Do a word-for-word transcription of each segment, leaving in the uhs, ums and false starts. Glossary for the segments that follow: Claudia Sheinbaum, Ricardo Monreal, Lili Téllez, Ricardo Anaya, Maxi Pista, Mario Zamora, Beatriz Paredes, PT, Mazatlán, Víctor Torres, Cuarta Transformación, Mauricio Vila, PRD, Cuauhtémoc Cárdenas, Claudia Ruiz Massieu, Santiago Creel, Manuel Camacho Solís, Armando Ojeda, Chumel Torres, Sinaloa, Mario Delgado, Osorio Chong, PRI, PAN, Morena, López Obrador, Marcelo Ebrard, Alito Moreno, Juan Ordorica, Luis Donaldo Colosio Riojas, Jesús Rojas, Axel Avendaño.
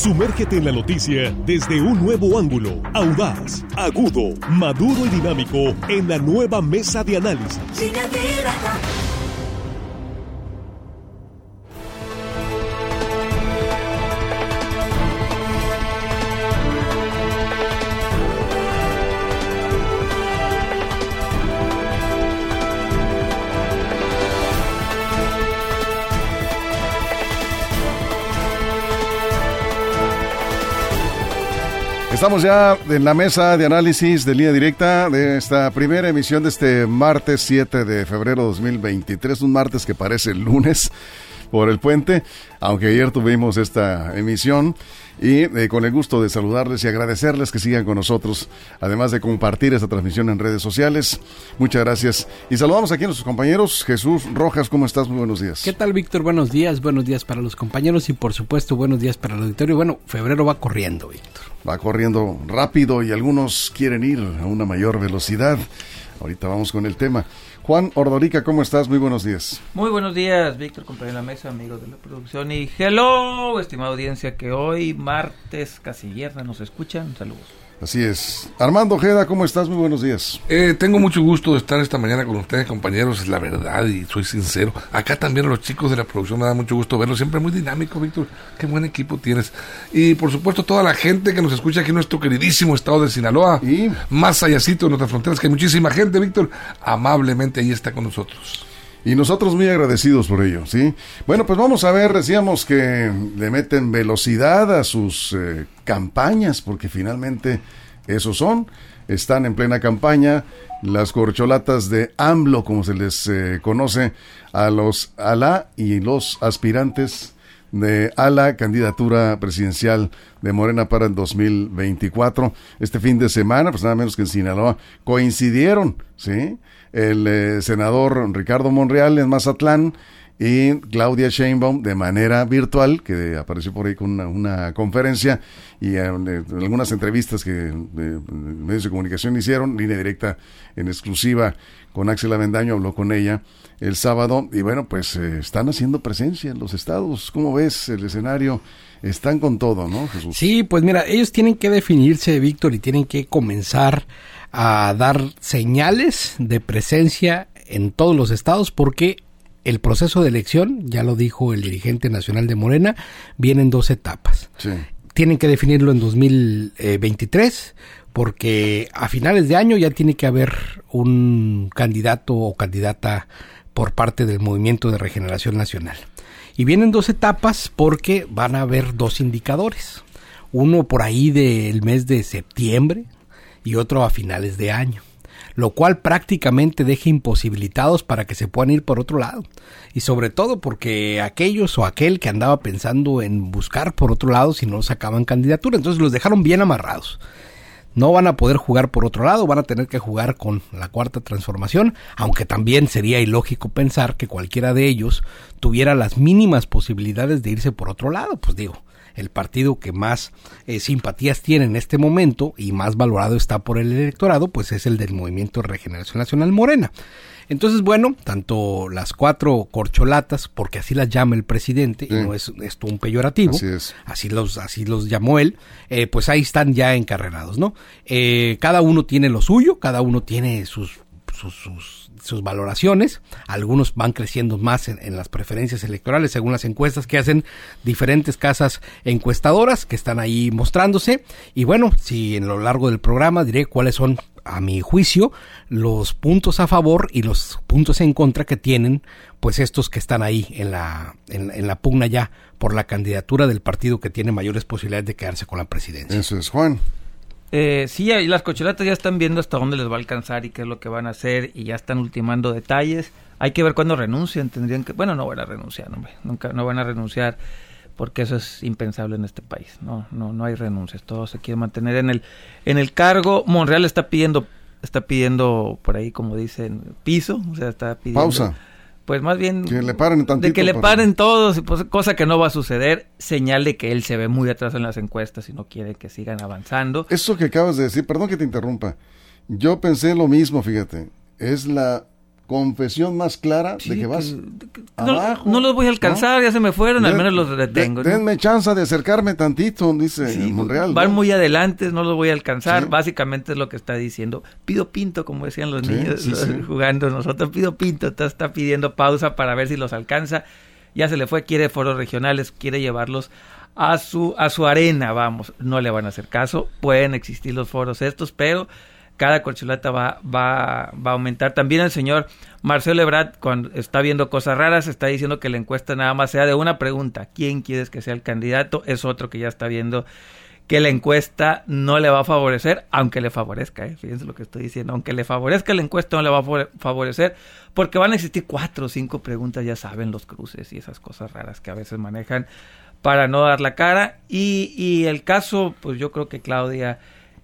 Sumérgete en la noticia desde un nuevo ángulo, audaz, agudo, maduro y dinámico en la nueva mesa de análisis. Estamos ya en la mesa de análisis de Línea Directa de esta primera emisión de este martes siete de febrero de dos mil veintitrés, un martes que parece el lunes por el puente, aunque ayer tuvimos esta emisión y eh, con el gusto de saludarles y agradecerles que sigan con nosotros, además de compartir esta transmisión en redes sociales. Muchas gracias. Y saludamos aquí a nuestros compañeros. Jesús Rojas, ¿cómo estás? Muy buenos días. ¿Qué tal, Víctor? Buenos días, buenos días para los compañeros y por supuesto buenos días para el auditorio. Bueno, febrero va corriendo, Víctor. Va corriendo rápido y algunos quieren ir a una mayor velocidad. Ahorita vamos con el tema. Juan Ordorica, ¿cómo estás? Muy buenos días. Muy buenos días, Víctor, compañero de la mesa, amigos de la producción y hello, estimada audiencia, que hoy, martes, casi viernes, nos escuchan. Saludos. Así es. Armando Ojeda, ¿cómo estás? Muy buenos días. Eh, tengo mucho gusto de estar esta mañana con ustedes, compañeros, es la verdad y soy sincero. Acá también a los chicos de la producción me da mucho gusto verlos, siempre muy dinámico, Víctor, qué buen equipo tienes. Y por supuesto toda la gente que nos escucha aquí en nuestro queridísimo estado de Sinaloa, ¿y? Más allácito de nuestras fronteras, que hay muchísima gente, Víctor, amablemente ahí está con nosotros. Y nosotros muy agradecidos por ello, ¿sí? Bueno, pues vamos a ver, decíamos que le meten velocidad a sus eh, campañas, porque finalmente esos son, están en plena campaña, las corcholatas de AMLO, como se les eh, conoce, a los a la y los aspirantes de a la candidatura presidencial de Morena para el dos mil veinticuatro. Este fin de semana, pues nada menos que en Sinaloa, coincidieron, ¿sí?, el eh, senador Ricardo Monreal en Mazatlán y Claudia Sheinbaum de manera virtual, que apareció por ahí con una, una conferencia y eh, algunas entrevistas que eh, medios de comunicación hicieron, Línea Directa en exclusiva con Axel Avendaño, habló con ella el sábado, y bueno, pues eh, están haciendo presencia en los estados. ¿Cómo ves el escenario? Están con todo, ¿no, Jesús? Sí, pues mira, ellos tienen que definirse, Víctor, y tienen que comenzar a dar señales de presencia en todos los estados, porque el proceso de elección, ya lo dijo el dirigente nacional de Morena, viene en dos etapas. Sí. Tienen que definirlo en dos mil veintitrés, porque a finales de año ya tiene que haber un candidato o candidata por parte del Movimiento de Regeneración Nacional. Y vienen dos etapas porque van a haber dos indicadores. Uno por ahí del mes de septiembre y otro a finales de año, lo cual prácticamente deja imposibilitados para que se puedan ir por otro lado. Y sobre todo porque aquellos o aquel que andaba pensando en buscar por otro lado, si no sacaban candidatura, entonces los dejaron bien amarrados. No van a poder jugar por otro lado, van a tener que jugar con la Cuarta Transformación, aunque también sería ilógico pensar que cualquiera de ellos tuviera las mínimas posibilidades de irse por otro lado. Pues digo, el partido que más eh, simpatías tiene en este momento y más valorado está por el electorado, pues es el del Movimiento Regeneración Nacional Morena. Entonces, bueno, tanto las cuatro corcholatas, porque así las llama el presidente, sí, y no es esto un peyorativo, así, es. así los así los llamó él, eh, pues ahí están ya encarrerados, ¿no? Eh, cada uno tiene lo suyo, cada uno tiene sus sus, sus, sus valoraciones, algunos van creciendo más en, en las preferencias electorales según las encuestas que hacen diferentes casas encuestadoras que están ahí mostrándose, y bueno, si en lo largo del programa diré cuáles son, a mi juicio, los puntos a favor y los puntos en contra que tienen pues estos que están ahí en la en, en la pugna ya por la candidatura del partido que tiene mayores posibilidades de quedarse con la presidencia. Eso es, Juan. Eh, sí, y las cocholatas ya están viendo hasta dónde les va a alcanzar y qué es lo que van a hacer, y ya están ultimando detalles. Hay que ver cuándo renuncian, tendrían que, bueno, no van a renunciar, hombre, nunca no van a renunciar, porque eso es impensable en este país. No, no, no hay renuncias, todos se quieren mantener en el, en el cargo. Monreal está pidiendo, está pidiendo por ahí, como dicen, piso, o sea, está pidiendo pausa. Pues más bien que le paren tantito, de que le paren todos, pues, cosa que no va a suceder, señal de que él se ve muy atrás en las encuestas y no quiere que sigan avanzando. Eso que acabas de decir, perdón que te interrumpa, yo pensé lo mismo, fíjate, es la confesión más clara sí, de que vas que, abajo. No, no los voy a alcanzar, ¿no? Ya se me fueron, de, al menos los detengo. De, ¿no? Denme chance de acercarme tantito, dice sí, Monreal. Van ¿no? muy adelante, no los voy a alcanzar, sí. Básicamente es lo que está diciendo. Pido pinto, como decían los sí, niños sí, los, sí. jugando nosotros, pido pinto, está, está pidiendo pausa para ver si los alcanza. Ya se le fue, quiere foros regionales, quiere llevarlos a su, a su arena, vamos. No le van a hacer caso, pueden existir los foros estos, pero... cada corcholata va, va, va a aumentar. También el señor Marcelo Ebrard, cuando está viendo cosas raras, está diciendo que la encuesta nada más sea de una pregunta. ¿Quién quieres que sea el candidato? Es otro que ya está viendo que la encuesta no le va a favorecer, aunque le favorezca, ¿eh? Fíjense lo que estoy diciendo. Aunque le favorezca, la encuesta no le va a favorecer, porque van a existir cuatro o cinco preguntas, ya saben, los cruces y esas cosas raras que a veces manejan para no dar la cara. Y, y el caso, pues yo creo que Claudia...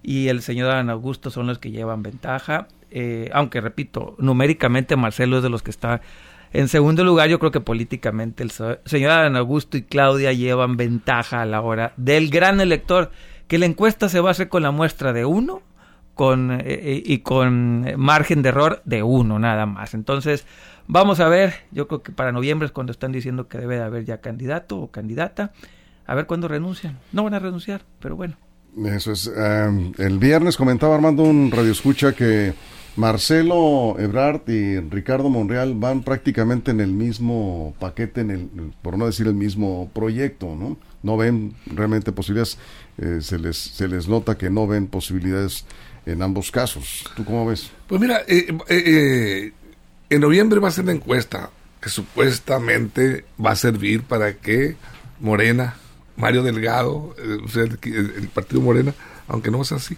y el señor Adán Augusto son los que llevan ventaja, eh, aunque repito, numéricamente Marcelo es de los que está en segundo lugar. Yo creo que políticamente el so- señor Adán Augusto y Claudia llevan ventaja a la hora del gran elector, que la encuesta se va a hacer con la muestra de uno con, eh, y con margen de error de uno nada más. Entonces vamos a ver, yo creo que para noviembre es cuando están diciendo que debe de haber ya candidato o candidata, a ver cuándo renuncian. No van a renunciar, pero bueno. Eso es. Um, el viernes comentaba Armando un radioescucha que Marcelo Ebrard y Ricardo Monreal van prácticamente en el mismo paquete, en el, por no decir el mismo proyecto, ¿no? No ven realmente posibilidades, eh, se les se les nota que no ven posibilidades en ambos casos. ¿Tú cómo ves? Pues mira, eh, eh, eh, en noviembre va a ser la encuesta que supuestamente va a servir para que Morena, Mario Delgado, el, el, el partido Morena, aunque no sea así,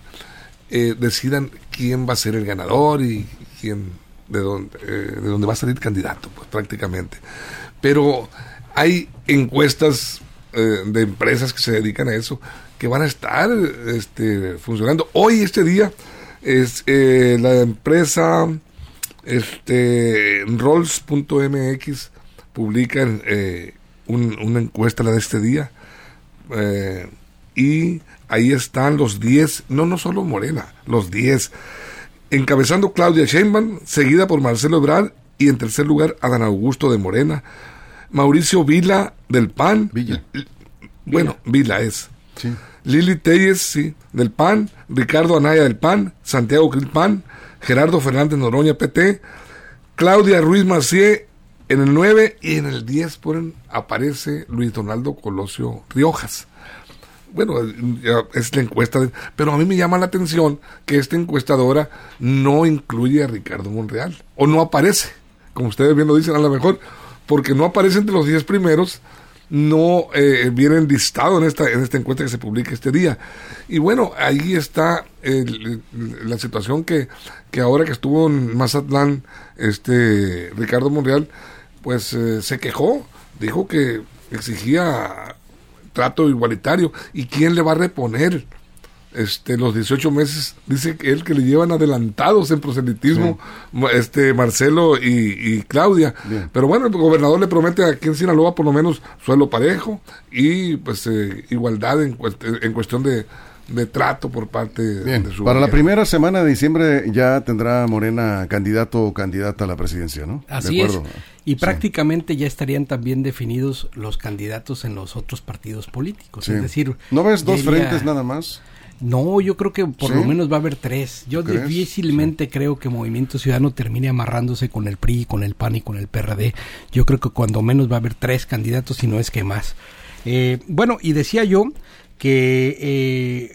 eh, decidan quién va a ser el ganador y quién de dónde, eh, de dónde va a salir candidato, pues prácticamente. Pero hay encuestas eh, de empresas que se dedican a eso que van a estar este, funcionando. Hoy, este día, es eh, la empresa este, Rolls punto eme equis publica eh, un, una encuesta, la de este día. Eh, y ahí están los diez, no, no solo Morena, los diez, encabezando Claudia Sheinbaum, seguida por Marcelo Ebrard y en tercer lugar Adán Augusto de Morena, Mauricio Vila del P A N, Villa. L- bueno, Vila, Vila es sí. Lili Téllez, sí, del P A N, Ricardo Anaya del P A N, Santiago Creel P A N, Gerardo Fernández Noroña P T, Claudia Ruiz Massieu en el nueve, y en el diez ponen, aparece Luis Donaldo Colosio Riojas. Bueno, es la encuesta, de, pero a mí me llama la atención que esta encuestadora no incluye a Ricardo Monreal, o no aparece, como ustedes bien lo dicen, a lo mejor, porque no aparece entre los diez primeros, no eh, viene listado en esta, en esta encuesta que se publica este día. Y bueno, ahí está el, el, la situación que, que ahora que estuvo en Mazatlán, este Ricardo Monreal, pues eh, se quejó, dijo que exigía trato igualitario. ¿Y quién le va a reponer este, los dieciocho meses? Dice él que le llevan adelantados en proselitismo sí. este, Marcelo y, y Claudia. Bien. Pero bueno, el gobernador le promete aquí en Sinaloa por lo menos suelo parejo y pues eh, igualdad en, en cuestión de... de trato por parte Bien, de su... Para gobierno. La primera semana de diciembre ya tendrá Morena candidato o candidata a la presidencia, ¿no? Así es, y sí. prácticamente ya estarían también definidos los candidatos en los otros partidos políticos, sí. es decir... ¿No ves dos diría... frentes nada más? No, yo creo que por ¿Sí? lo menos va a haber tres. Yo difícilmente sí. creo que Movimiento Ciudadano termine amarrándose con el P R I, con el P A N y con el P R D. Yo creo que cuando menos va a haber tres candidatos, si no es que más. Eh, bueno, y decía yo... que eh,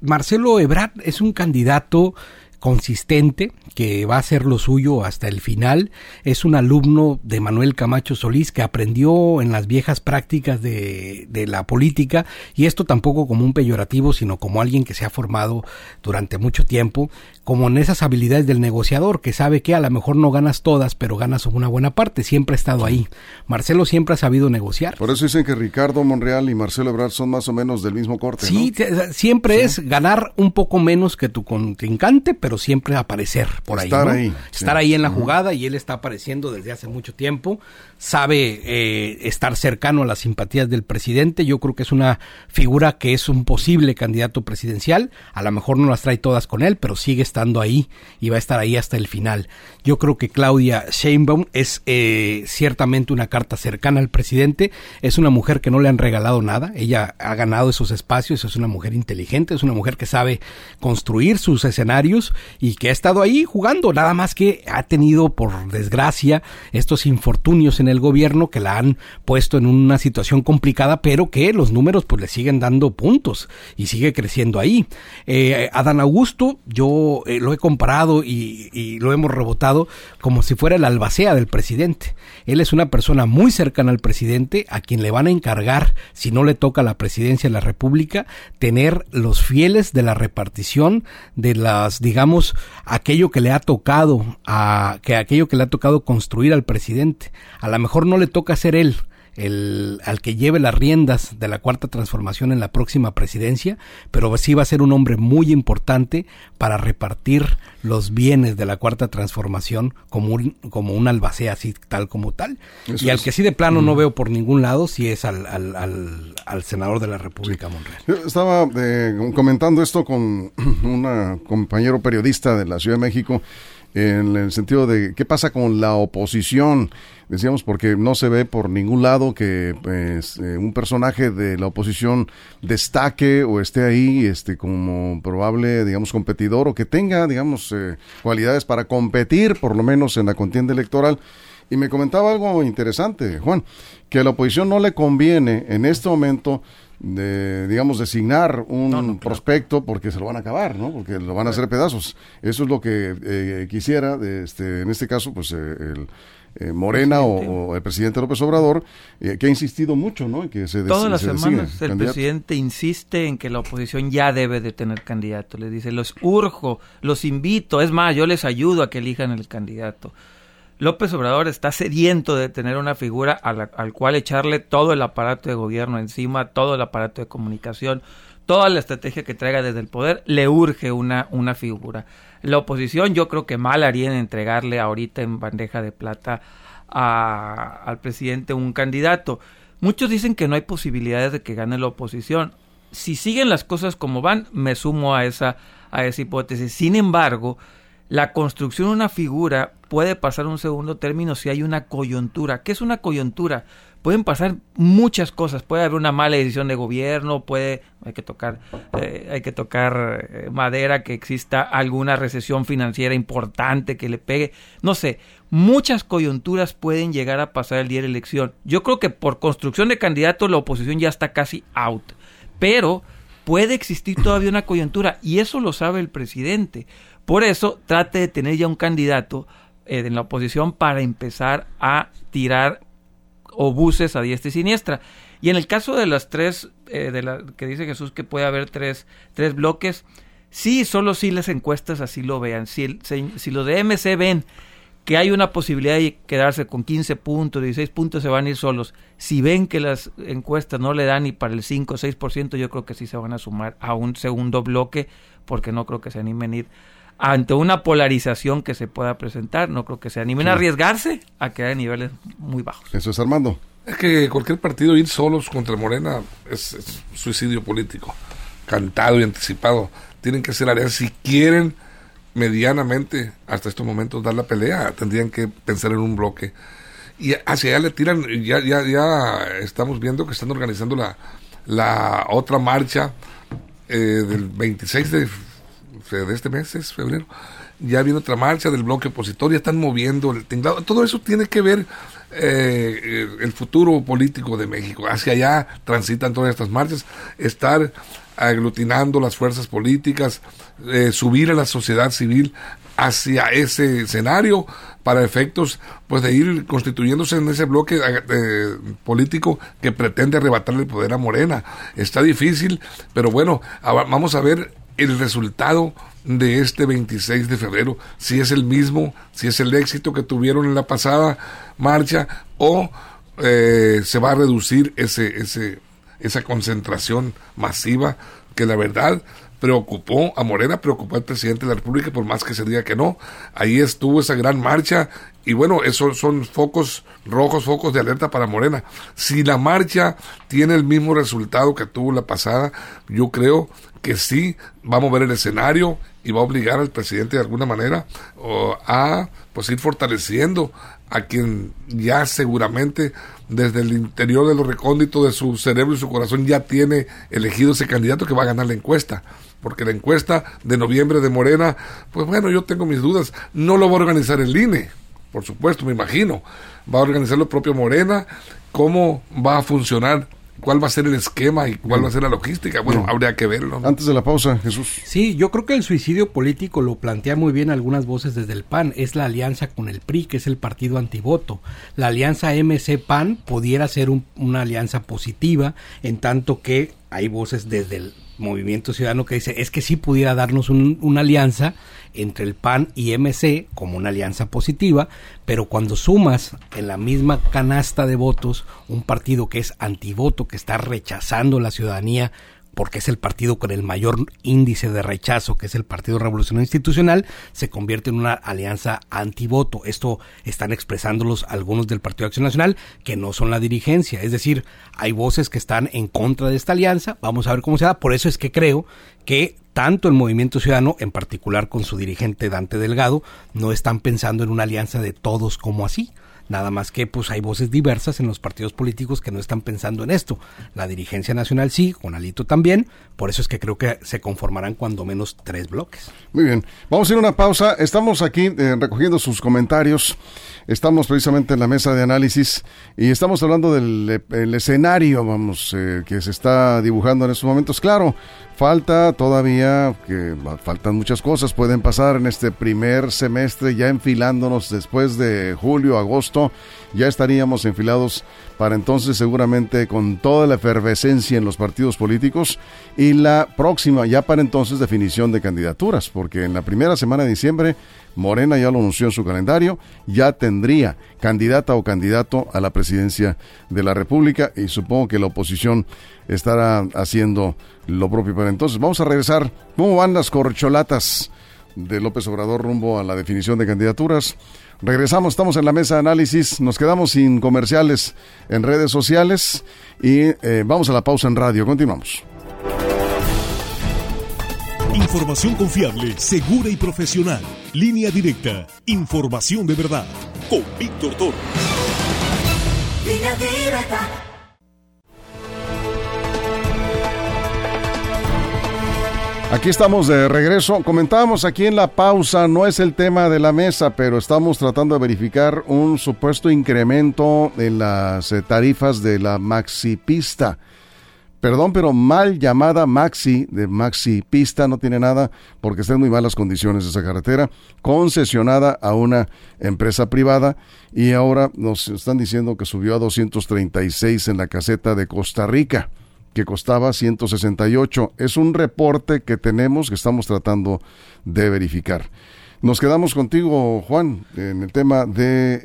Marcelo Ebrard es un candidato consistente, que va a hacer lo suyo hasta el final. Es un alumno de Manuel Camacho Solís, que aprendió en las viejas prácticas de, de la política, y esto tampoco como un peyorativo, sino como alguien que se ha formado durante mucho tiempo, como en esas habilidades del negociador, que sabe que a lo mejor no ganas todas, pero ganas una buena parte. Siempre ha estado ahí. Marcelo siempre ha sabido negociar. Por eso dicen que Ricardo Monreal y Marcelo Ebrard son más o menos del mismo corte, ¿no? Sí, te, siempre sí. es ganar un poco menos que tu contrincante, pero siempre aparecer por ahí, estar ¿no? ahí, estar sí. ahí en la jugada, y él está apareciendo desde hace mucho tiempo. sabe eh, estar cercano a las simpatías del presidente. Yo creo que es una figura que es un posible candidato presidencial. A lo mejor no las trae todas con él, pero sigue estando ahí y va a estar ahí hasta el final. Yo creo que Claudia Sheinbaum es eh, ciertamente una carta cercana al presidente. Es una mujer que no le han regalado nada. Ella ha ganado esos espacios, es una mujer inteligente, es una mujer que sabe construir sus escenarios y que ha estado ahí jugando. Nada más que ha tenido, por desgracia, estos infortunios en el el gobierno que la han puesto en una situación complicada, pero que los números pues le siguen dando puntos y sigue creciendo ahí. Eh, Adán Augusto, yo eh, lo he comparado y, y lo hemos rebotado como si fuera el albacea del presidente. Él es una persona muy cercana al presidente, a quien le van a encargar, si no le toca la presidencia de la República, tener los fieles de la repartición de las, digamos, aquello que le ha tocado a, que aquello que le ha tocado construir al presidente. A la mejor no le toca ser él el al que lleve las riendas de la Cuarta Transformación en la próxima presidencia, pero sí va a ser un hombre muy importante para repartir los bienes de la Cuarta Transformación como un, como un albacea, así tal como tal. Eso y al es. que sí de plano mm. no veo por ningún lado, sí es al al, al, al senador de la República, sí. Monreal. Estaba eh, comentando esto con un compañero periodista de la Ciudad de México, en el sentido de qué pasa con la oposición. Decíamos, porque no se ve por ningún lado que pues, eh, un personaje de la oposición destaque o esté ahí este como probable, digamos, competidor, o que tenga, digamos, eh, cualidades para competir, por lo menos en la contienda electoral. Y me comentaba algo interesante, Juan, que a la oposición no le conviene en este momento de, digamos, designar un no, no, prospecto claro. porque se lo van a acabar, ¿no? Porque lo van a hacer pedazos. Eso es lo que eh, quisiera, este, en este caso, pues eh, el eh, Morena el o, o el presidente López Obrador, eh, que ha insistido mucho, ¿no? En que se Todas se, las se semanas el candidato. Presidente insiste en que la oposición ya debe de tener candidato. Les dice, los urjo, los invito, es más, yo les ayudo a que elijan el candidato. López Obrador está sediento de tener una figura a la, al cual echarle todo el aparato de gobierno encima, todo el aparato de comunicación, toda la estrategia que traiga desde el poder, le urge una, una figura. La oposición yo creo que mal haría en entregarle ahorita en bandeja de plata a, al presidente un candidato. Muchos dicen que no hay posibilidades de que gane la oposición. Si siguen las cosas como van, me sumo a esa, a esa hipótesis. Sin embargo, la construcción de una figura puede pasar un segundo término si hay una coyuntura. ¿Qué es una coyuntura? Pueden pasar muchas cosas. Puede haber una mala decisión de gobierno, puede hay que tocar, eh, hay que tocar eh, madera, que exista alguna recesión financiera importante que le pegue. No sé, muchas coyunturas pueden llegar a pasar el día de la elección. Yo creo que por construcción de candidatos la oposición ya está casi out. Pero puede existir todavía una coyuntura y eso lo sabe el presidente. Por eso, trate de tener ya un candidato eh, en la oposición para empezar a tirar obuses a diestra y siniestra. Y en el caso de las tres, eh, de la, que dice Jesús que puede haber tres, tres bloques, sí, solo si las encuestas así lo vean. Si, el, si, si los de M C ven que hay una posibilidad de quedarse con quince puntos, dieciséis puntos, se van a ir solos. Si ven que las encuestas no le dan ni para el cinco o seis por ciento, yo creo que sí se van a sumar a un segundo bloque, porque no creo que se animen a ir ante una polarización que se pueda presentar. No creo que se animen sí. a arriesgarse a quedar en niveles muy bajos. Eso es, Armando. Es que cualquier partido ir solos contra Morena es, es suicidio político, cantado y anticipado. Tienen que ser alianzas si quieren medianamente, hasta estos momentos, dar la pelea. Tendrían que pensar en un bloque. Y hacia allá le tiran, ya ya ya estamos viendo que están organizando la, la otra marcha eh, del veintiséis de este mes, es febrero. Ya viene otra marcha del bloque opositor, ya están moviendo el tinglado. Todo eso tiene que ver eh, el futuro político de México. Hacia allá transitan todas estas marchas, estar aglutinando las fuerzas políticas, eh, subir a la sociedad civil hacia ese escenario para efectos pues de ir constituyéndose en ese bloque eh, político que pretende arrebatarle el poder a Morena. Está difícil, pero bueno, vamos a ver el resultado de este veintiséis de febrero, si es el mismo, si es el éxito que tuvieron en la pasada marcha, o eh, se va a reducir ese ese esa concentración masiva que la verdad preocupó a Morena, preocupó al presidente de la República, por más que se diga que no. Ahí estuvo esa gran marcha Y bueno, esos son focos rojos, focos de alerta para Morena. Si la marcha tiene el mismo resultado que tuvo la pasada, yo creo que sí va a mover el escenario y va a obligar al presidente de alguna manera uh, a pues ir fortaleciendo a quien ya seguramente desde el interior de los recónditos de su cerebro y su corazón ya tiene elegido ese candidato que va a ganar la encuesta. Porque la encuesta de noviembre de Morena, pues bueno, yo tengo mis dudas. No lo va a organizar el I N E, por supuesto, me imagino. Va a organizar lo propio Morena. ¿Cómo va a funcionar? ¿Cuál va a ser el esquema y cuál va a ser la logística? Bueno, habría que verlo, ¿no? Antes de la pausa, Jesús. Sí, yo creo que el suicidio político lo plantea muy bien algunas voces desde el P A N. Es la alianza con el P R I, que es el partido antivoto. La alianza M C P A N pudiera ser un, una alianza positiva, en tanto que hay voces desde el Movimiento Ciudadano que dice, es que sí pudiera darnos un, una alianza entre el P A N y M C como una alianza positiva, pero cuando sumas en la misma canasta de votos un partido que es antivoto, que está rechazando la ciudadanía porque es el partido con el mayor índice de rechazo, que es el Partido Revolucionario Institucional, se convierte en una alianza antivoto. Esto están expresándolos algunos del Partido de Acción Nacional, que no son la dirigencia. Es decir, hay voces que están en contra de esta alianza. Vamos a ver cómo se da. Por eso es que creo que tanto el Movimiento Ciudadano, en particular con su dirigente Dante Delgado, no están pensando en una alianza de todos como así. Nada más que pues hay voces diversas en los partidos políticos que no están pensando en esto. La dirigencia nacional sí, con Alito también. Por eso es que creo que se conformarán cuando menos tres bloques. Muy bien, vamos a ir a una pausa. Estamos aquí eh, recogiendo sus comentarios. Estamos precisamente en la mesa de análisis y estamos hablando del el escenario, vamos, eh, que se está dibujando en estos momentos. Claro, falta todavía, que faltan muchas cosas, pueden pasar en este primer semestre, ya enfilándonos después de julio, agosto. Ya estaríamos enfilados para entonces, seguramente con toda la efervescencia en los partidos políticos y la próxima, ya para entonces, definición de candidaturas, porque en la primera semana de diciembre Morena ya lo anunció en su calendario, ya tendría candidata o candidato a la presidencia de la República y supongo que la oposición estará haciendo lo propio para entonces. Vamos a regresar. ¿Cómo van las corcholatas de López Obrador rumbo a la definición de candidaturas? Regresamos, estamos en la mesa de análisis, nos quedamos sin comerciales en redes sociales y eh, vamos a la pausa en radio, continuamos. Información confiable, segura y profesional. Línea directa, información de verdad. Con Víctor Torres. Línea directa. Aquí estamos de regreso. Comentábamos aquí en la pausa, no es el tema de la mesa, pero estamos tratando de verificar un supuesto incremento en las tarifas de la Maxi Pista. Perdón, pero mal llamada Maxi, de Maxi Pista, no tiene nada, porque están en muy malas condiciones esa carretera, concesionada a una empresa privada, y ahora nos están diciendo que subió a doscientos treinta y seis en la caseta de Costa Rica, que costaba ciento sesenta y ocho. Es un reporte que tenemos, que estamos tratando de verificar. Nos quedamos contigo, Juan, en el tema del de,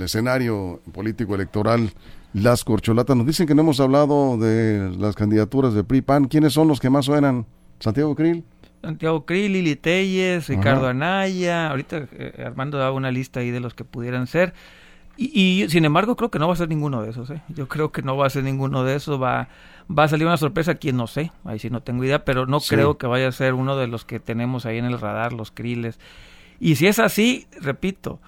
eh, escenario político electoral, las corcholatas. Nos dicen que no hemos hablado de las candidaturas de P R I, P A N. ¿Quiénes son los que más suenan? ¿Santiago Creel? Santiago Creel, Lili Téllez, Ricardo Ajá. Anaya. Ahorita eh, Armando daba una lista ahí de los que pudieran ser. Y, y sin embargo creo que no va a ser ninguno de esos, ¿eh? Yo creo que no va a ser ninguno de esos, va va a salir una sorpresa, quien no sé, ahí sí no tengo idea, pero no sí. creo que vaya a ser uno de los que tenemos ahí en el radar, los Creeles. Y si es así, repito,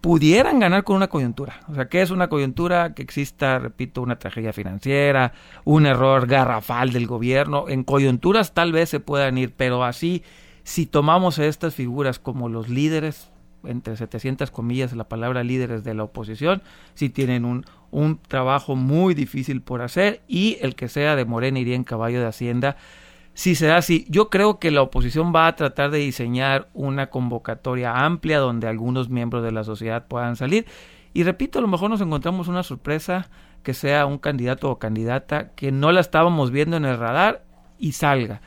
pudieran ganar con una coyuntura. O sea, ¿qué es una coyuntura? Que exista, repito, una tragedia financiera, un error garrafal del gobierno. En coyunturas tal vez se puedan ir, pero así, si tomamos a estas figuras como los líderes, entre setecientas comillas la palabra líderes de la oposición, sí tienen un, un trabajo muy difícil por hacer, y el que sea de Morena iría en caballo de Hacienda. Si será así, yo creo que la oposición va a tratar de diseñar una convocatoria amplia donde algunos miembros de la sociedad puedan salir, y repito, a lo mejor nos encontramos una sorpresa, que sea un candidato o candidata que no la estábamos viendo en el radar y salga.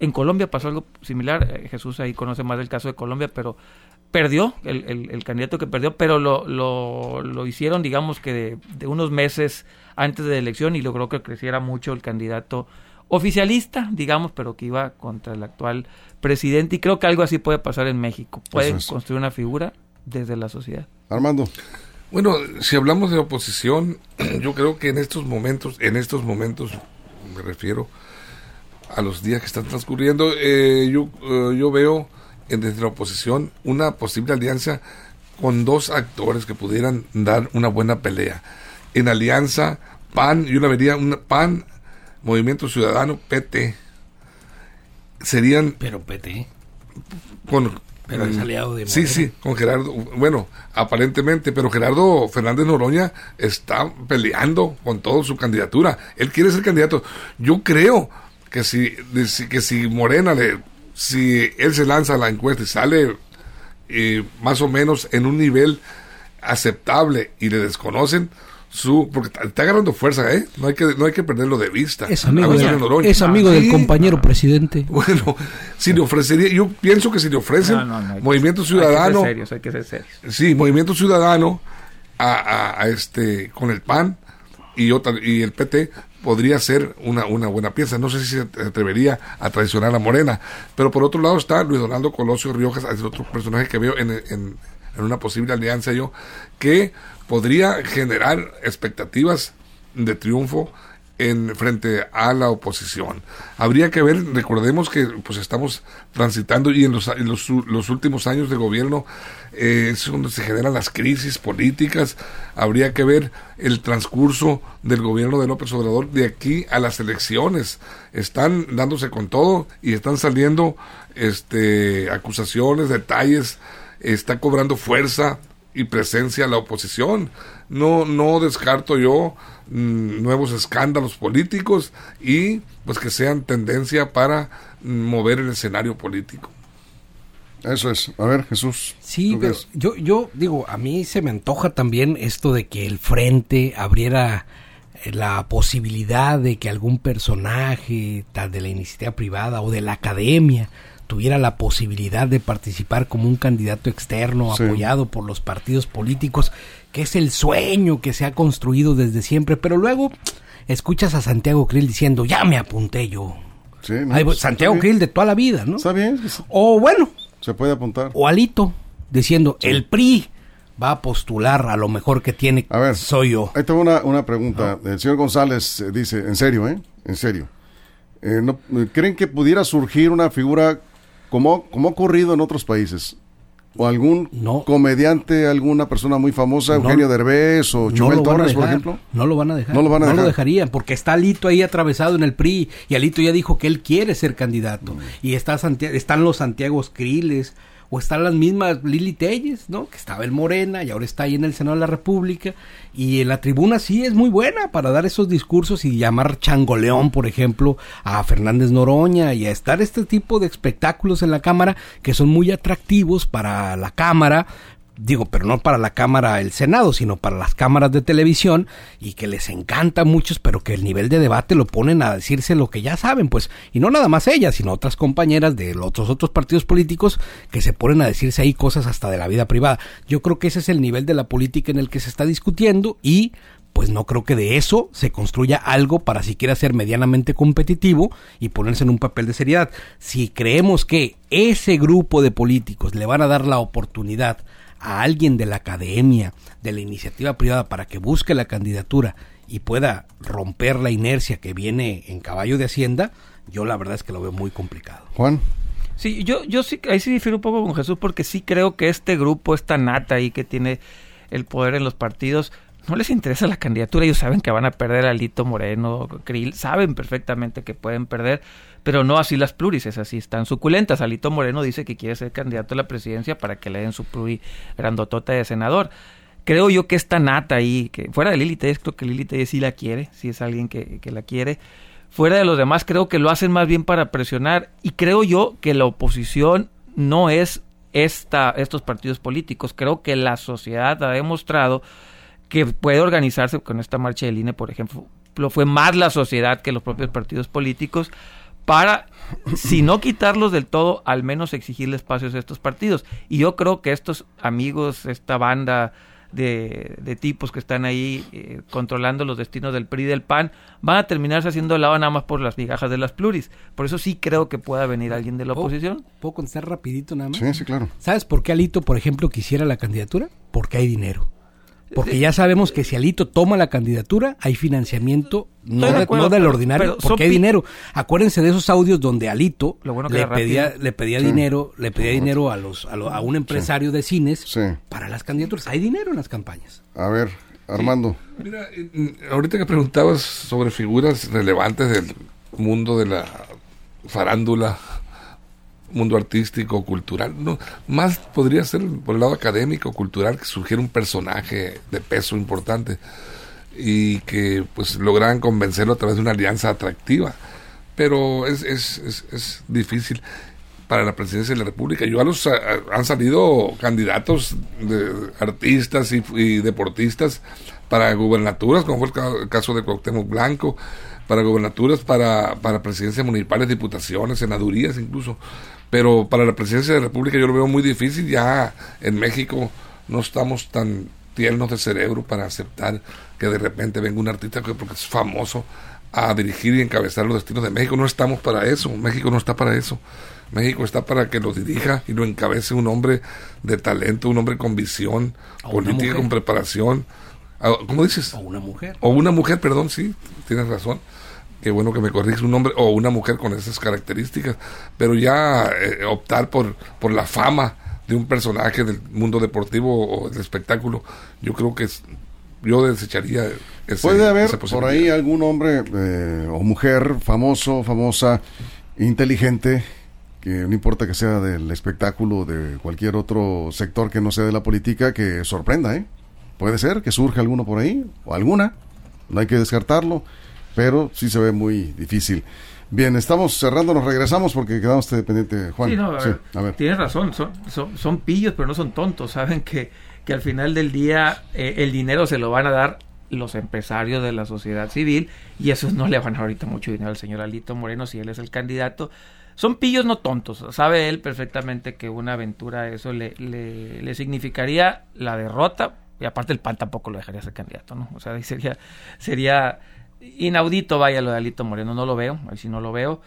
En Colombia pasó algo similar, Jesús ahí conoce más del caso de Colombia, pero perdió, el, el, el candidato que perdió, pero lo, lo, lo hicieron, digamos que de, de unos meses antes de la elección, y logró que creciera mucho el candidato oficialista, digamos, pero que iba contra el actual presidente, y creo que algo así puede pasar en México. Pueden construir una figura desde la sociedad. Armando. Bueno, si hablamos de oposición, yo creo que en estos momentos, en estos momentos, me refiero a los días que están transcurriendo, eh, yo, eh, yo veo en, desde la oposición una posible alianza con dos actores que pudieran dar una buena pelea. En alianza, P A N, yo la vería, una P A N, Movimiento Ciudadano, P T. Serían... Pero P T... Con, pero es aliado de Morena. Sí, sí, con Gerardo, bueno, aparentemente, pero Gerardo Fernández Noroña está peleando con toda su candidatura. Él quiere ser candidato. Yo creo que si, que si Morena, le, si él se lanza a la encuesta y sale eh, más o menos en un nivel aceptable y le desconocen, su porque está agarrando fuerza, ¿eh? No hay que no hay que perderlo de vista. Es amigo, de, es amigo del compañero ah, presidente. Bueno, si le ofrecería, yo pienso que si le ofrecen no, no, no, Movimiento que, Ciudadano, hay que ser serios, hay que ser serios. Sí, Movimiento Ciudadano a, a, a este con el P A N y otra, y el P T podría ser una una buena pieza. No sé si se atrevería a traicionar a Morena, pero por otro lado está Luis Donaldo Colosio Riojas, es otro personaje que veo en en, en una posible alianza yo que podría generar expectativas de triunfo en frente a la oposición. Habría que ver, recordemos que pues estamos transitando y en los, en los, los últimos años de gobierno eh, es donde se generan las crisis políticas. Habría que ver el transcurso del gobierno de López Obrador de aquí a las elecciones. Están dándose con todo y están saliendo este, acusaciones, detalles, está cobrando fuerza y presencia a la oposición. No no descarto yo mmm, nuevos escándalos políticos y pues que sean tendencia para mmm, mover el escenario político. Eso es. A ver, Jesús. Sí, pero yo yo digo, a mí se me antoja también esto de que el frente abriera la posibilidad de que algún personaje tal de la iniciativa privada o de la academia tuviera la posibilidad de participar como un candidato externo sí. apoyado por los partidos políticos, que es el sueño que se ha construido desde siempre, pero luego escuchas a Santiago Creel diciendo, ya me apunté yo. Sí, no, Ay, pues, Santiago Creel de toda la vida, ¿no? Está bien. Está... O bueno. Se puede apuntar. O Alito diciendo, sí. el P R I va a postular a lo mejor que tiene, a ver, soy yo. Ahí tengo una, una pregunta. No. El señor González dice, en serio, ¿eh? En serio. Eh, no, ¿creen que pudiera surgir una figura... Como, como ha ocurrido en otros países, o algún no, comediante, alguna persona muy famosa, no, Eugenio Derbez o Chumel no Torres, dejar, por ejemplo? No lo van a dejar. No lo van a no dejar. Lo dejarían, porque está Alito ahí atravesado en el P R I, y Alito ya dijo que él quiere ser candidato, mm. y está Santiago, están los Santiago Creeles, o están las mismas Lili Téllez, ¿no? Que estaba en Morena, y ahora está ahí en el Senado de la República, y en la tribuna sí es muy buena para dar esos discursos y llamar changoleón, por ejemplo, a Fernández Noroña y a estar este tipo de espectáculos en la Cámara que son muy atractivos para la Cámara, digo, pero no para la Cámara, el Senado, sino para las cámaras de televisión y que les encanta a muchos, pero que el nivel de debate lo ponen a decirse lo que ya saben, pues, y no nada más ellas, sino otras compañeras de los otros, otros partidos políticos que se ponen a decirse ahí cosas hasta de la vida privada. Yo creo que ese es el nivel de la política en el que se está discutiendo y... pues no creo que de eso se construya algo para siquiera ser medianamente competitivo y ponerse en un papel de seriedad. Si creemos que ese grupo de políticos le van a dar la oportunidad a alguien de la academia, de la iniciativa privada, para que busque la candidatura y pueda romper la inercia que viene en caballo de Hacienda, yo la verdad es que lo veo muy complicado. Juan. Sí, yo, yo sí, ahí sí difiero un poco con Jesús, porque sí creo que este grupo, esta nata ahí que tiene el poder en los partidos... no les interesa la candidatura, ellos saben que van a perder a Alito Moreno, Creel, saben perfectamente que pueden perder, pero no así las pluris, es así, están suculentas. Alito Moreno dice que quiere ser candidato a la presidencia para que le den su pluri grandotota de senador. Creo yo que esta nata ahí, que fuera de Lili Téllez, creo que Lili Téllez sí la quiere, sí es alguien que, que la quiere. Fuera de los demás, creo que lo hacen más bien para presionar, y creo yo que la oposición no es esta, estos partidos políticos. Creo que la sociedad ha demostrado que puede organizarse con esta marcha del I N E, por ejemplo, fue más la sociedad que los propios partidos políticos para, si no quitarlos del todo, al menos exigirle espacios a estos partidos. Y yo creo que estos amigos, esta banda de, de tipos que están ahí eh, controlando los destinos del P R I y del P A N, van a terminarse haciendo el lado nada más por las migajas de las pluris. Por eso sí creo que pueda venir alguien de la oposición. ¿Puedo contestar rapidito nada más? Sí, sí, claro. ¿Sabes por qué Alito, por ejemplo, quisiera la candidatura? Porque hay dinero. Porque ya sabemos que si Alito toma la candidatura, hay financiamiento, no, de, de acuerdo, no del ordinario, porque sopi... hay dinero. Acuérdense de esos audios donde Alito lo bueno le, pedía, le pedía sí. dinero le pedía sí. dinero a los a, lo, a un empresario sí. de cines sí. para las candidaturas. Hay dinero en las campañas. A ver, Armando. Sí. Mira, ahorita que preguntabas sobre figuras relevantes del mundo de la farándula, mundo artístico, cultural, no, más podría ser por el lado académico, cultural, que surgiera un personaje de peso importante y que pues lograran convencerlo a través de una alianza atractiva, pero es es, es, es difícil para la presidencia de la República. Yo a los a, han salido candidatos de artistas y, y deportistas para gubernaturas, como fue el caso de Cuauhtémoc Blanco, para gubernaturas, para, para presidencias municipales, diputaciones, senadurías incluso. Pero para la presidencia de la República yo lo veo muy difícil. Ya en México no estamos tan tiernos de cerebro para aceptar que de repente venga un artista que porque es famoso a dirigir y encabezar los destinos de México. No estamos para eso. México no está para eso. México está para que lo dirija y lo encabece un hombre de talento, un hombre con visión política, con preparación. ¿Cómo dices? O una mujer. O una mujer, perdón, sí, tienes razón. Qué bueno que me corriges, un hombre o una mujer con esas características, pero ya eh, optar por, por la fama de un personaje del mundo deportivo o del espectáculo, yo creo que es, yo desecharía ese, puede haber por ahí algún hombre eh, o mujer famoso, famosa, inteligente, que no importa que sea del espectáculo o de cualquier otro sector que no sea de la política, que sorprenda, ¿eh? Puede ser que surja alguno por ahí o alguna, no hay que descartarlo, pero sí se ve muy difícil. Bien, estamos cerrando, nos regresamos porque quedamos pendiente, Juan. Sí, no, a sí, ver, a ver. Tienes razón, son, son, son pillos, pero no son tontos. Saben que, que al final del día eh, el dinero se lo van a dar los empresarios de la sociedad civil, y esos no le van a dar ahorita mucho dinero al señor Alito Moreno si él es el candidato. Son pillos, no tontos. Sabe él perfectamente que una aventura a eso le, le, le significaría la derrota, y aparte el P A N tampoco lo dejaría ser candidato, ¿no? O sea, ahí sería... sería inaudito, vaya, lo de Alito Moreno, no lo veo, ahí sí no lo veo,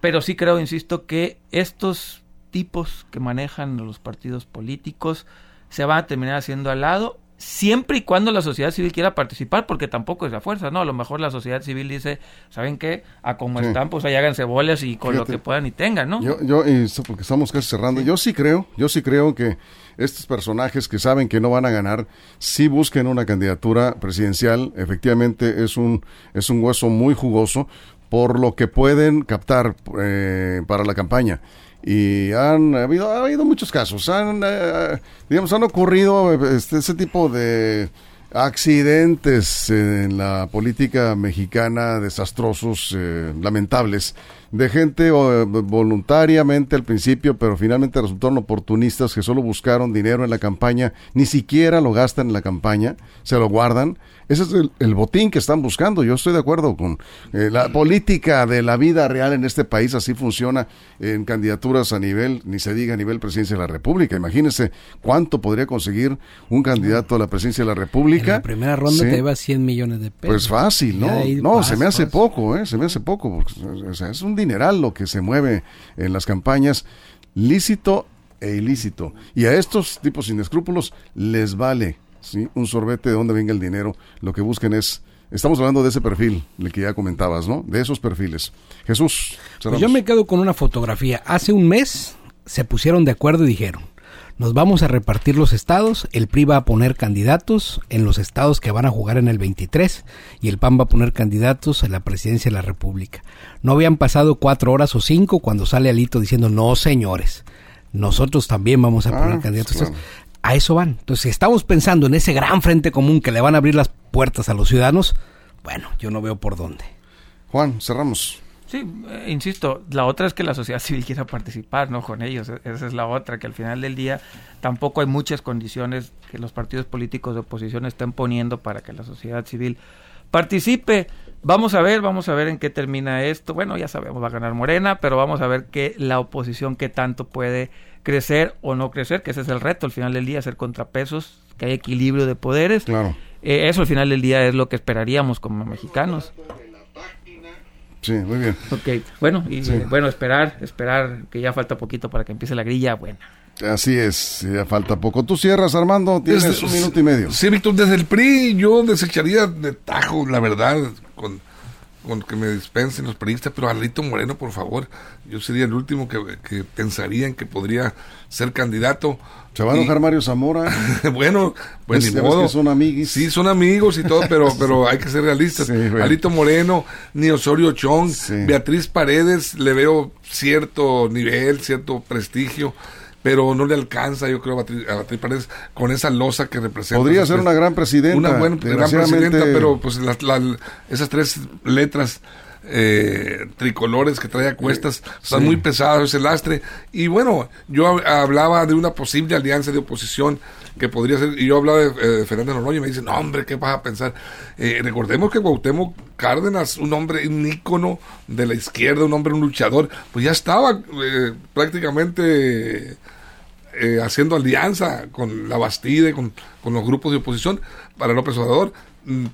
pero sí creo, insisto, que estos tipos que manejan los partidos políticos se van a terminar haciendo al lado, siempre y cuando la sociedad civil quiera participar, porque tampoco es la fuerza, ¿no? A lo mejor la sociedad civil dice, ¿saben qué? A como sí. están, pues ahí háganse bolas y con Fíjate, lo que puedan y tengan, ¿no? Yo, yo, porque estamos casi cerrando, sí. yo sí creo, yo sí creo que estos personajes que saben que no van a ganar, si busquen una candidatura presidencial, efectivamente es un es un hueso muy jugoso por lo que pueden captar eh, para la campaña. Y han habido ha habido muchos casos, han eh, digamos han ocurrido este, ese tipo de accidentes en la política mexicana, desastrosos, eh, lamentables, de gente eh, voluntariamente al principio, pero finalmente resultaron oportunistas que solo buscaron dinero en la campaña, ni siquiera lo gastan en la campaña, se lo guardan. Ese es el, el botín que están buscando. Yo estoy de acuerdo con eh, la política de la vida real en este país, así funciona en candidaturas a nivel, ni se diga a nivel presidencia de la República. Imagínense cuánto podría conseguir un candidato a la presidencia de la República. En la primera ronda sí. te lleva cien millones de pesos. Pues fácil, ¿no? No, paz, se me hace paz. poco, ¿eh? Se me hace poco. Porque, o sea, es un dineral lo que se mueve en las campañas, lícito e ilícito. Y a estos tipos sin escrúpulos les vale, ¿sí? Un sorbete de donde venga el dinero. Lo que busquen es... Estamos hablando de ese perfil, el que ya comentabas, ¿no? De esos perfiles. Jesús, cerramos. Pues yo me quedo con una fotografía. Hace un mes se pusieron de acuerdo y dijeron, nos vamos a repartir los estados, el P R I va a poner candidatos en los estados que van a jugar en el veintitrés y el P A N va a poner candidatos en la presidencia de la República. No habían pasado cuatro horas o cinco cuando sale Alito diciendo, no señores, nosotros también vamos a ah, poner candidatos. Claro. A eso van. Entonces, si estamos pensando en ese gran frente común que le van a abrir las puertas a los ciudadanos, bueno, yo no veo por dónde. Juan, cerramos. Sí, eh, insisto, la otra es que la sociedad civil quiera participar, ¿no? Con ellos, esa es la otra, que al final del día tampoco hay muchas condiciones que los partidos políticos de oposición estén poniendo para que la sociedad civil participe. Vamos a ver, vamos a ver en qué termina esto. Bueno, ya sabemos, va a ganar Morena, pero vamos a ver qué la oposición qué tanto puede crecer o no crecer, que ese es el reto al final del día, hacer contrapesos, que haya equilibrio de poderes. Claro. Eh, eso al final del día es lo que esperaríamos como mexicanos. Sí, muy bien. Okay, bueno, y sí. eh, bueno, esperar, esperar que ya falta poquito para que empiece la grilla buena. Así es, ya falta poco. Tú cierras, Armando, tienes desde, un minuto y medio. Sí, Víctor, desde el P R I yo desecharía de tajo, la verdad, con, con que me dispensen los priistas, pero Alito Moreno, por favor, yo sería el último que, que pensaría en que podría ser candidato. Se va a enojar Mario Zamora. bueno, pues ni modo. Son amiguis. Sí, son amigos y todo, pero pero hay que ser realistas. Sí, bueno. Alito Moreno, ni Osorio Chong, sí. Beatriz Paredes, le veo cierto nivel, cierto prestigio, pero no le alcanza, yo creo, a Beatriz Paredes con esa losa que representa. Podría ser una gran presidenta. Una buena, gran presidenta, pero pues la, la, esas tres letras eh, tricolores que trae a cuestas eh, están sí. muy pesadas, ese lastre. Y bueno, yo hablaba de una posible alianza de oposición que podría ser, y yo hablaba de, eh, de Fernández Noroña y me dicen, no hombre, ¿qué vas a pensar? Eh, recordemos que Cuauhtémoc Cárdenas, un hombre, un ícono de la izquierda, un hombre, un luchador, pues ya estaba eh, prácticamente eh, haciendo alianza con la Bastida y con, con los grupos de oposición para López Obrador.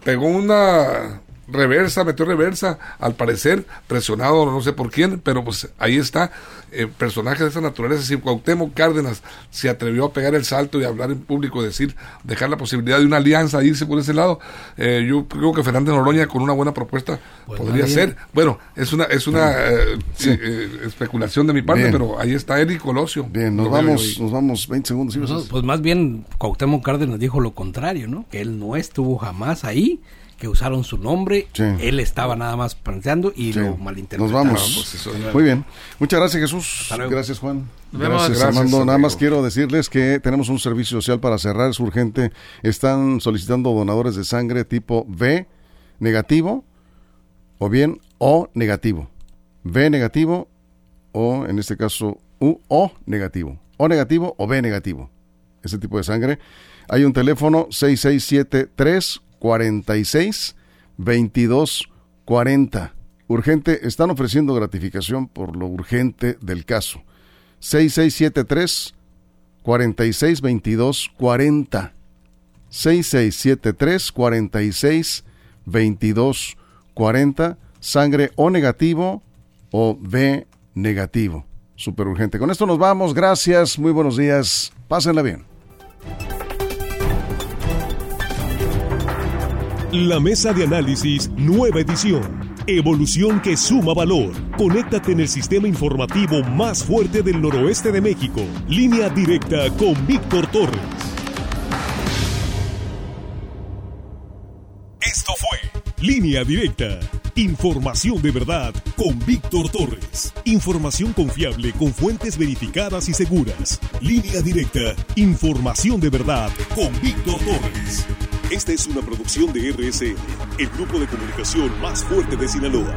Pegó una reversa, metió reversa, al parecer presionado, no sé por quién, pero pues ahí está, eh, personajes de esa naturaleza. Si Cuauhtémoc Cárdenas se atrevió a pegar el salto y hablar en público, decir, dejar la posibilidad de una alianza, irse por ese lado, eh, yo creo que Fernández Noroña con una buena propuesta bueno, podría bien. ser, bueno, es una es una eh, sí. eh, especulación de mi parte, bien. pero ahí está él y Colosio. Bien, nos vamos, nos vamos veinte segundos. ¿Sí? No, pues más bien Cuauhtémoc Cárdenas dijo lo contrario, ¿no? Que él no estuvo jamás ahí, que usaron su nombre, sí. él estaba nada más planteando y sí. lo malinterpretaron. Nos vamos. Pues eso, muy bien. Muchas gracias, Jesús. Gracias, Juan. Gracias, gracias, Armando. Amigo. Nada más quiero decirles que tenemos un servicio social para cerrar, es urgente. Están solicitando donadores de sangre tipo B negativo o bien O negativo. B negativo o, en este caso, U O negativo. O negativo o B negativo. Ese tipo de sangre. Hay un teléfono seis seis siete tres cuarenta y seis veintidós cuarenta. Urgente, están ofreciendo gratificación por lo urgente del caso. seis seis siete tres cuarenta y seis veintidós cuarenta. seis seis siete tres cuarenta y seis veintidós cuarenta. Sangre O negativo o B negativo. Súper urgente. Con esto nos vamos. Gracias. Muy buenos días. Pásenla bien. La Mesa de Análisis, nueva edición. Evolución que suma valor. Conéctate en el sistema informativo más fuerte del noroeste de México. Línea directa con Víctor Torres. Esto fue Línea Directa. Información de verdad con Víctor Torres. Información confiable con fuentes verificadas y seguras. Línea Directa. Información de verdad con Víctor Torres. Esta es una producción de R S N, el grupo de comunicación más fuerte de Sinaloa.